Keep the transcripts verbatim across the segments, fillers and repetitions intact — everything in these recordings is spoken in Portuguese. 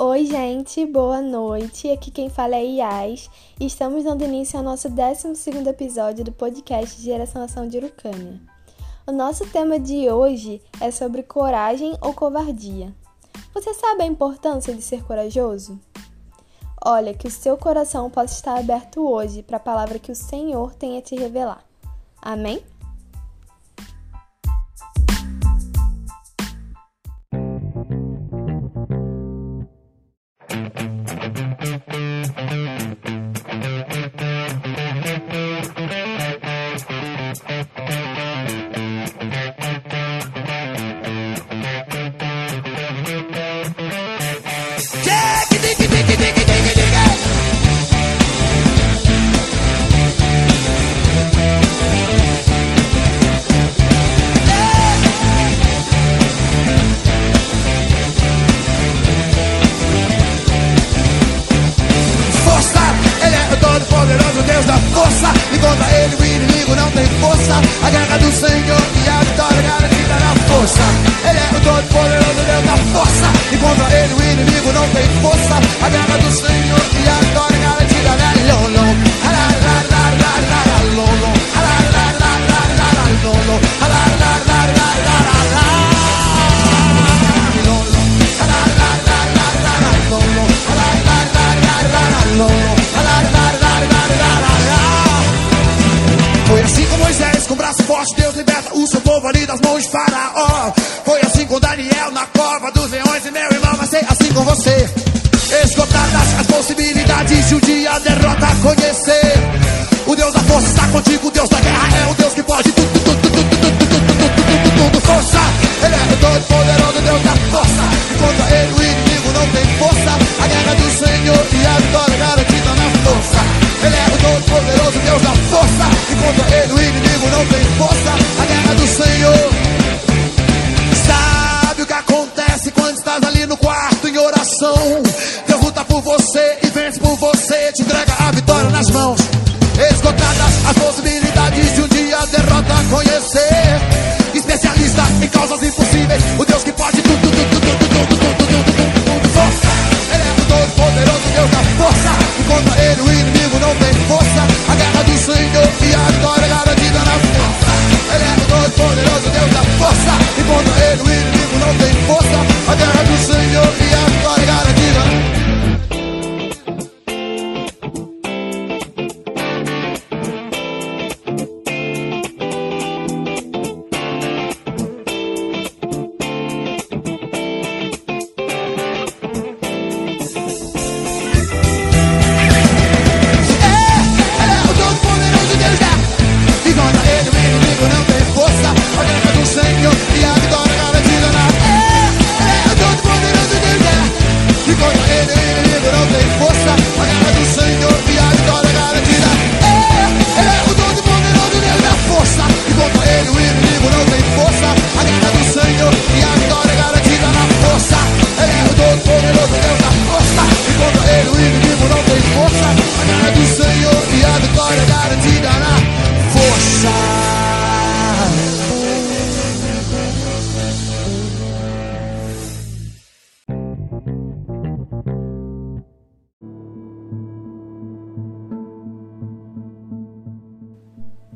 Oi gente, boa noite, aqui quem fala é Iás e estamos dando início ao nosso décimo segundo episódio do podcast Geração Ação de Urucânia. O nosso tema de hoje é sobre coragem ou covardia. Você sabe a importância de ser corajoso? Olha, que o seu coração possa estar aberto hoje para a palavra que o Senhor tem a te revelar. Amém?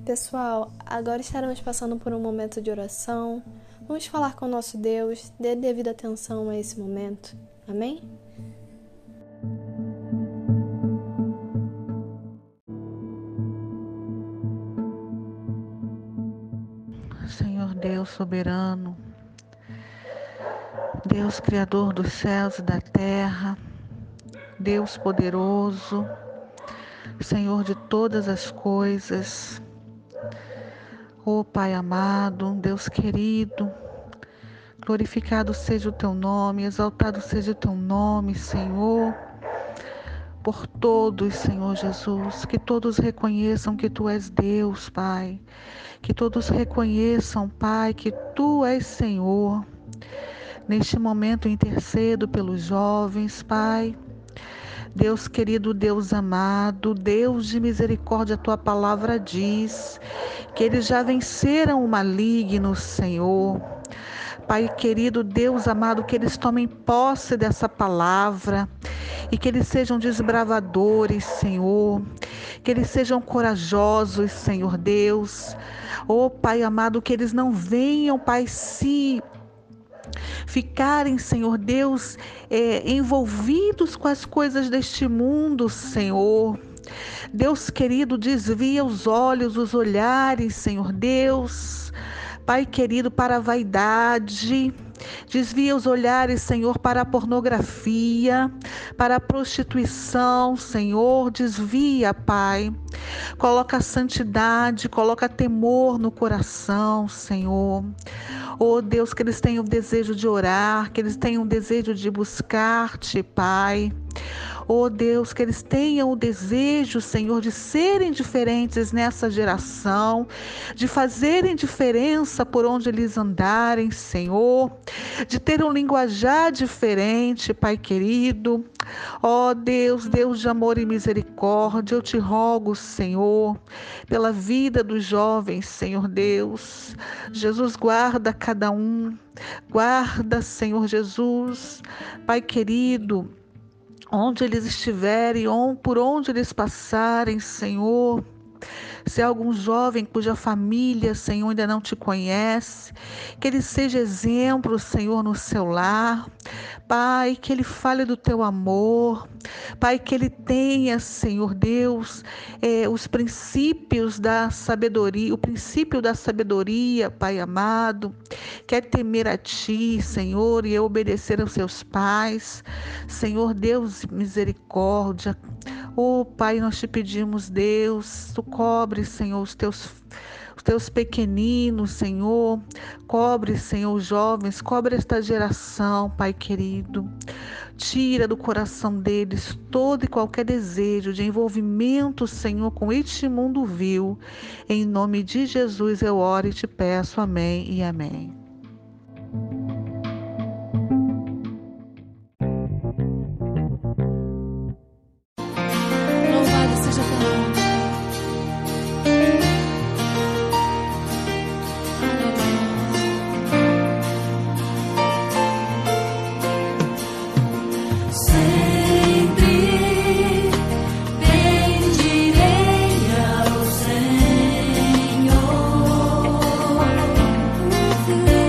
Pessoal, agora estaremos passando por um momento de oração. Vamos falar com o nosso Deus, dê devida atenção a esse momento. Amém? Senhor Deus soberano, Deus criador dos céus e da terra, Deus poderoso, Senhor de todas as coisas, ó Pai amado, Deus querido, glorificado seja o Teu nome, exaltado seja o Teu nome, Senhor, por todos, Senhor Jesus, que todos reconheçam que Tu és Deus, Pai, que todos reconheçam, Pai, que Tu és Senhor. Neste momento intercedo pelos jovens, Pai, Deus querido, Deus amado, Deus de misericórdia, a Tua palavra diz que eles já venceram o maligno, Senhor. Pai querido, Deus amado, que eles tomem posse dessa palavra e que eles sejam desbravadores, Senhor, que eles sejam corajosos, Senhor Deus. Oh, Pai amado, que eles não venham, Pai, se ficarem, Senhor Deus, é, envolvidos com as coisas deste mundo, Senhor. Deus querido, desvia os olhos, os olhares, Senhor Deus, Pai querido, para a vaidade. Desvia os olhares, Senhor, para a pornografia, para a prostituição, Senhor, desvia, Pai. Coloca santidade, coloca temor no coração, Senhor. Oh, Deus, que eles tenham o desejo de orar, que eles tenham o desejo de buscar-te, Pai. Oh, Deus, que eles tenham o desejo, Senhor, de serem diferentes nessa geração, de fazerem diferença por onde eles andarem, Senhor, de ter um linguajar diferente, Pai querido. Oh, Deus, Deus de amor e misericórdia, eu te rogo, Senhor, pela vida dos jovens, Senhor Deus. Jesus, guarda cada um, guarda, Senhor Jesus, Pai querido, onde eles estiverem, por onde eles passarem, Senhor. Se há algum jovem cuja família, Senhor, ainda não te conhece, que ele seja exemplo, Senhor, no seu lar. Pai, que ele fale do teu amor. Pai, que ele tenha, Senhor Deus, eh, os princípios da sabedoria, o princípio da sabedoria, Pai amado, que é temer a ti, Senhor, e obedecer aos seus pais. Senhor Deus, misericórdia. Oh, Pai, nós te pedimos, Deus, tu cobre, Senhor, os teus, os teus pequeninos, Senhor. Cobre, Senhor, os jovens, cobre esta geração, Pai querido. Tira do coração deles todo e qualquer desejo de envolvimento, Senhor, com este mundo vil. Em nome de Jesus eu oro e te peço, amém e amém. Thank you.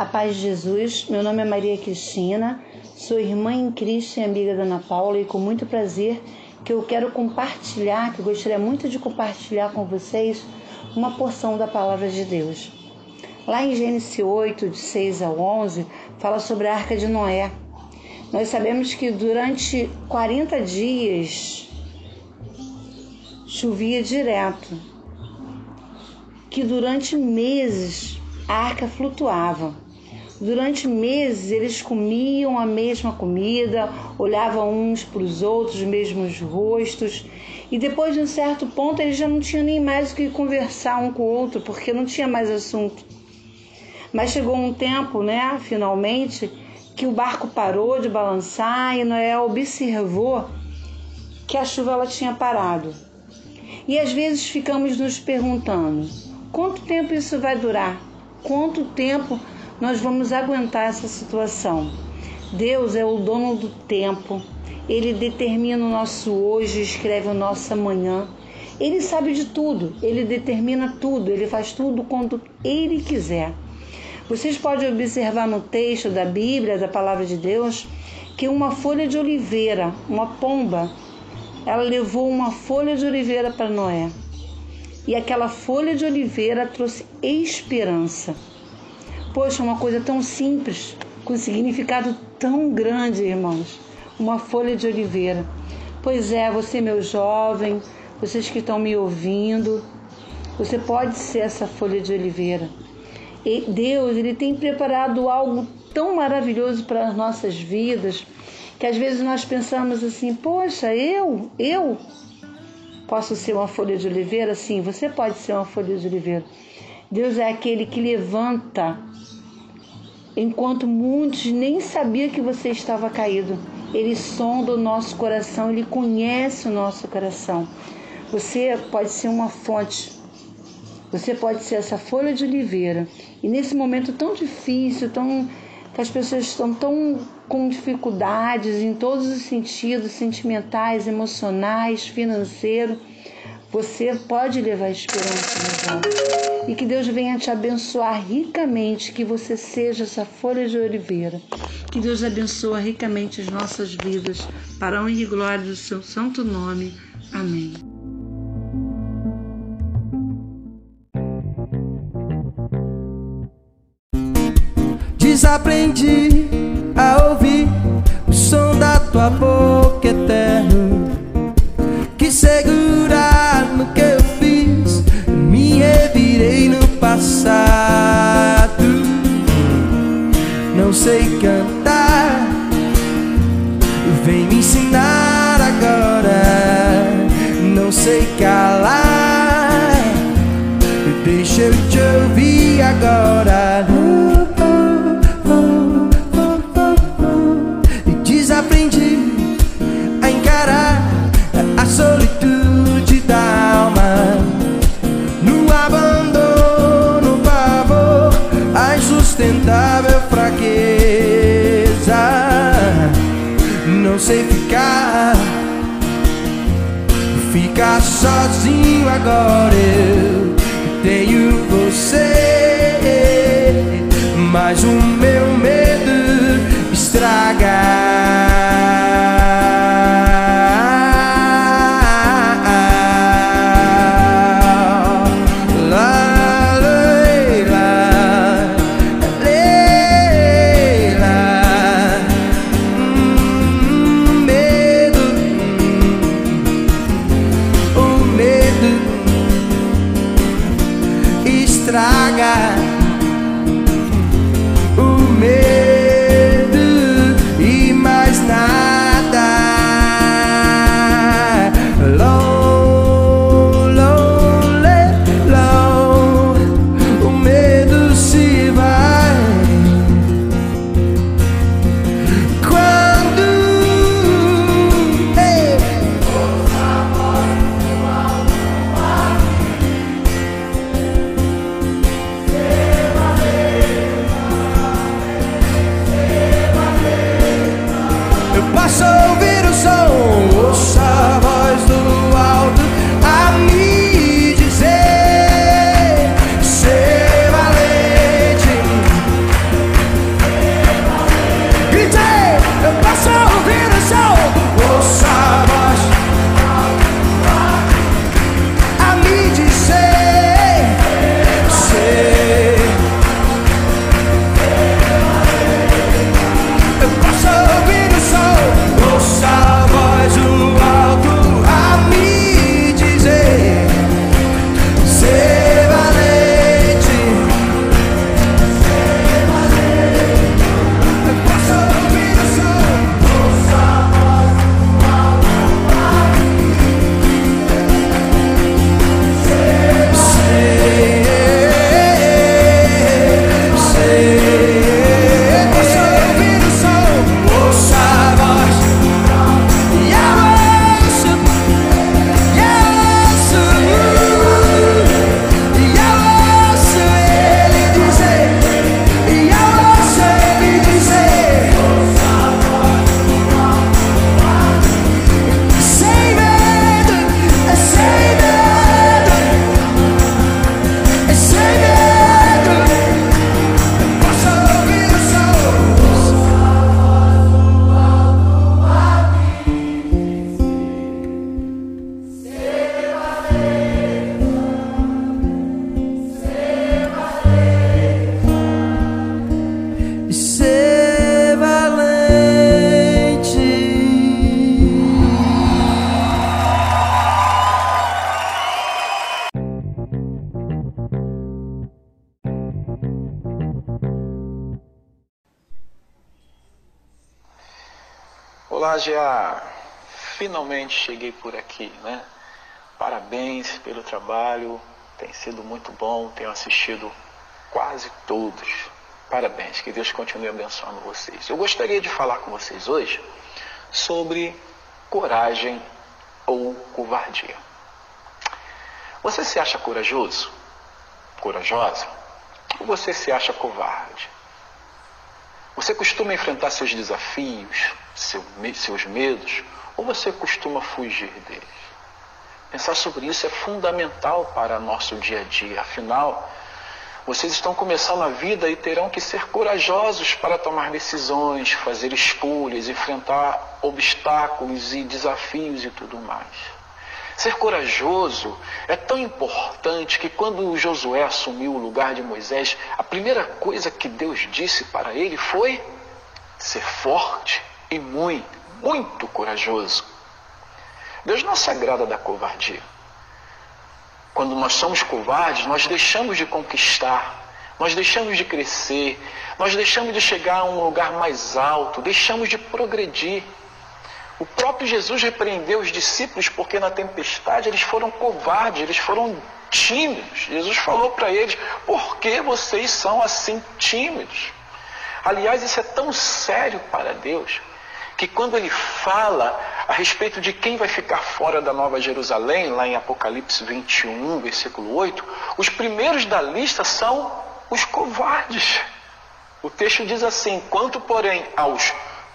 A paz de Jesus, meu nome é Maria Cristina, sou irmã em Cristo e amiga da Ana Paula, e com muito prazer que eu quero compartilhar, que eu gostaria muito de compartilhar com vocês uma porção da Palavra de Deus. Lá em Gênesis oito, de seis ao onze, fala sobre a Arca de Noé. Nós sabemos que durante quarenta dias chovia direto, que durante meses a arca flutuava. Durante meses eles comiam a mesma comida, olhavam uns para os outros, os mesmos rostos, e depois de um certo ponto eles já não tinham nem mais o que conversar um com o outro, porque não tinha mais assunto. Mas chegou um tempo, né, finalmente, que o barco parou de balançar e Noé observou que a chuva ela tinha parado. E às vezes ficamos nos perguntando, quanto tempo isso vai durar? Quanto tempo nós vamos aguentar essa situação? Deus é o dono do tempo. Ele determina o nosso hoje, escreve o nosso amanhã. Ele sabe de tudo, ele determina tudo, ele faz tudo quando ele quiser. Vocês podem observar no texto da Bíblia, da Palavra de Deus, que uma folha de oliveira, uma pomba, ela levou uma folha de oliveira para Noé. E aquela folha de oliveira trouxe esperança. Poxa, uma coisa tão simples, com significado tão grande, irmãos. Uma folha de oliveira. Pois é, você, meu jovem, vocês que estão me ouvindo, você pode ser essa folha de oliveira. E Deus, ele tem preparado algo tão maravilhoso para as nossas vidas, que às vezes nós pensamos assim, poxa, eu, eu posso ser uma folha de oliveira? Sim, você pode ser uma folha de oliveira. Deus é aquele que levanta, enquanto muitos nem sabiam que você estava caído. Ele sonda o nosso coração, ele conhece o nosso coração. Você pode ser uma fonte. Você pode ser essa folha de oliveira. E nesse momento tão difícil, tão, que as pessoas estão tão com dificuldades em todos os sentidos, sentimentais, emocionais, financeiro, você pode levar esperança no mundo. E que Deus venha te abençoar ricamente, que você seja essa folha de oliveira. Que Deus abençoe ricamente as nossas vidas, para a honra e glória do seu santo nome. Amém. Desaprendi a ouvir o som da tua boca eterno, que segurar no que eu fiz, me revirei no passado. Não sei cantar, vem me ensinar agora. Não sei calar, deixa eu te ouvir agora. Sustentável fraqueza, não sei ficar, ficar sozinho agora. Eu tenho você, mas o meu medo estraga. Estraga o meu. Olá, Gea, finalmente cheguei por aqui, né? Parabéns pelo trabalho, tem sido muito bom, tenho assistido quase todos. Parabéns, que Deus continue abençoando vocês. Eu gostaria de falar com vocês hoje sobre coragem ou covardia. Você se acha corajoso? Corajosa? Ou você se acha covarde? Você costuma enfrentar seus desafios, seu, seus medos, ou você costuma fugir deles? Pensar sobre isso é fundamental para nosso dia a dia. Afinal, vocês estão começando a vida e terão que ser corajosos para tomar decisões, fazer escolhas, enfrentar obstáculos e desafios e tudo mais. Ser corajoso é tão importante que quando Josué assumiu o lugar de Moisés, a primeira coisa que Deus disse para ele foi ser forte e muito, muito corajoso. Deus não se agrada da covardia. Quando nós somos covardes, nós deixamos de conquistar, nós deixamos de crescer, nós deixamos de chegar a um lugar mais alto, deixamos de progredir. O próprio Jesus repreendeu os discípulos porque na tempestade eles foram covardes, eles foram tímidos. Jesus falou para eles, por que vocês são assim tímidos? Aliás, isso é tão sério para Deus, que quando ele fala a respeito de quem vai ficar fora da Nova Jerusalém, lá em Apocalipse vinte e um, versículo oito, os primeiros da lista são os covardes. O texto diz assim, quanto porém aos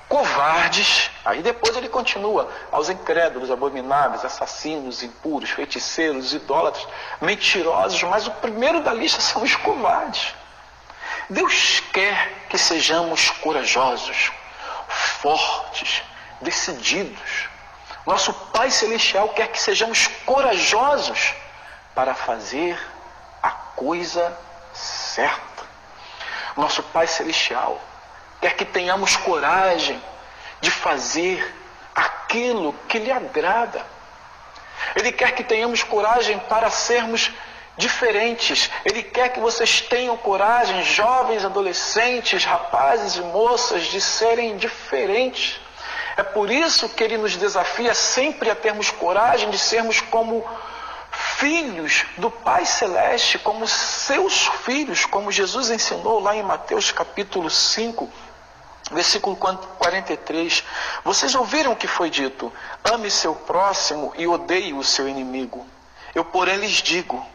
covardes, aí depois ele continua, aos incrédulos, abomináveis, assassinos, impuros, feiticeiros, idólatras, mentirosos, mas o primeiro da lista são os covardes. Deus quer que sejamos corajosos, fortes, decididos. Nosso Pai Celestial quer que sejamos corajosos para fazer a coisa certa. Nosso Pai Celestial quer que tenhamos coragem de fazer aquilo que lhe agrada. Ele quer que tenhamos coragem para sermos diferentes. Ele quer que vocês tenham coragem, jovens, adolescentes, rapazes e moças, de serem diferentes. É por isso que ele nos desafia sempre a termos coragem de sermos como filhos do Pai Celeste, como seus filhos, como Jesus ensinou lá em Mateus capítulo cinco, versículo quarenta e três. Vocês ouviram o que foi dito, ame seu próximo e odeie o seu inimigo. Eu, porém, lhes digo,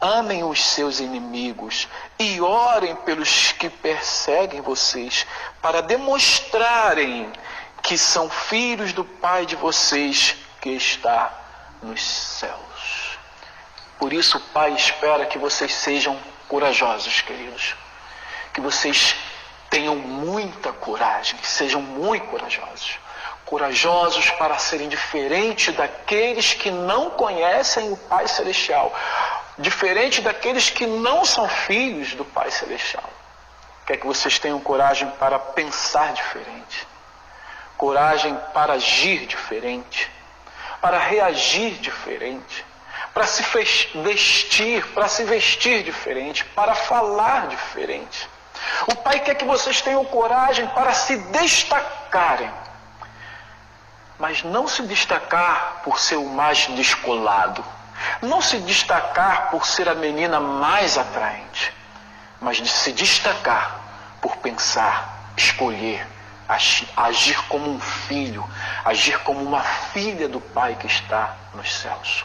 amem os seus inimigos e orem pelos que perseguem vocês, para demonstrarem que são filhos do Pai de vocês que está nos céus. Por isso o Pai espera que vocês sejam corajosos, queridos. Que vocês tenham muita coragem, que sejam muito corajosos. Corajosos para serem diferentes daqueles que não conhecem o Pai Celestial. Diferente daqueles que não são filhos do Pai Celestial. Quer que vocês tenham coragem para pensar diferente. Coragem para agir diferente. Para reagir diferente. Para se vestir, para se vestir diferente, para falar diferente. O Pai quer que vocês tenham coragem para se destacarem, mas não se destacar por ser o mais descolado, não se destacar por ser a menina mais atraente, mas de se destacar por pensar, escolher, agir como um filho, agir como uma filha do Pai que está nos céus.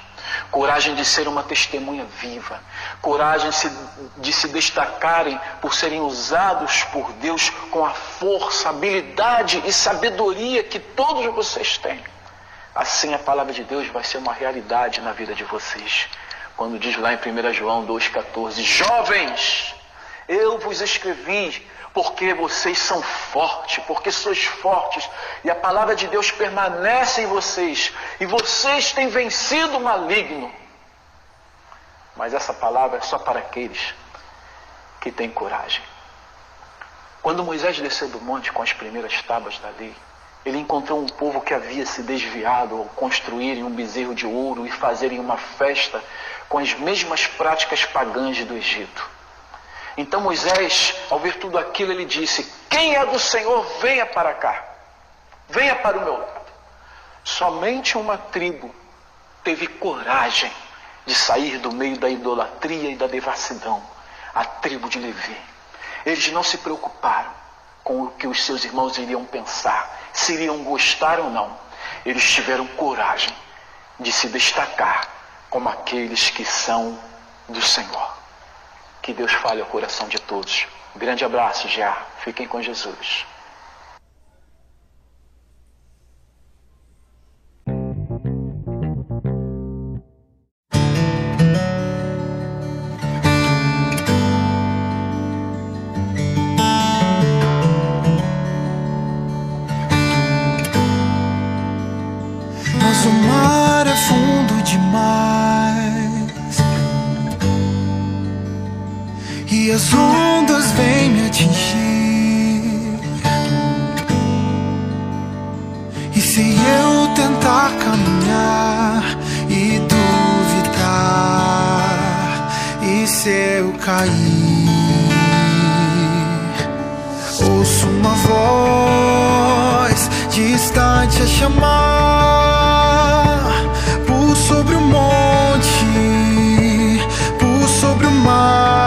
Coragem de ser uma testemunha viva, coragem de se destacarem por serem usados por Deus com a força, habilidade e sabedoria que todos vocês têm. Assim a palavra de Deus vai ser uma realidade na vida de vocês. Quando diz lá em primeiro João dois, quatorze, jovens, eu vos escrevi porque vocês são fortes, porque sois fortes, e a palavra de Deus permanece em vocês, e vocês têm vencido o maligno. Mas essa palavra é só para aqueles que têm coragem. Quando Moisés desceu do monte com as primeiras tábuas da lei, ele encontrou um povo que havia se desviado ao construírem um bezerro de ouro e fazerem uma festa com as mesmas práticas pagãs do Egito. Então Moisés, ao ver tudo aquilo, ele disse, quem é do Senhor, venha para cá, venha para o meu lado. Somente uma tribo teve coragem de sair do meio da idolatria e da devassidão, a tribo de Levi. Eles não se preocuparam com o que os seus irmãos iriam pensar, se iriam gostar ou não. Eles tiveram coragem de se destacar como aqueles que são do Senhor. Que Deus fale ao coração de todos. Um grande abraço, já. Fiquem com Jesus. As ondas vêm me atingir, e se eu tentar caminhar e duvidar, e se eu cair, ouço uma voz distante a chamar por sobre o monte, por sobre o mar.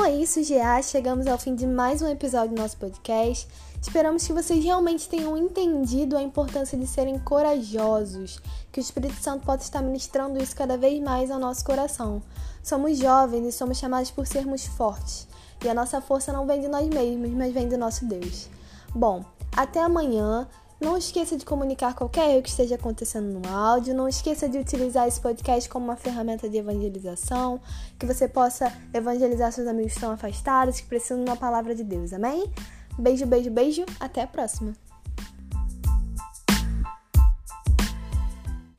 Então é isso, G A, chegamos ao fim de mais um episódio do nosso podcast. Esperamos que vocês realmente tenham entendido a importância de serem corajosos, que o Espírito Santo possa estar ministrando isso cada vez mais ao nosso coração. Somos jovens e somos chamados por sermos fortes, e a nossa força não vem de nós mesmos, mas vem do nosso Deus. Bom, até amanhã. Não esqueça de comunicar qualquer erro que esteja acontecendo no áudio. Não esqueça de utilizar esse podcast como uma ferramenta de evangelização, que você possa evangelizar seus amigos que estão afastados, que precisam de uma palavra de Deus, amém? Beijo, beijo, beijo. Até a próxima.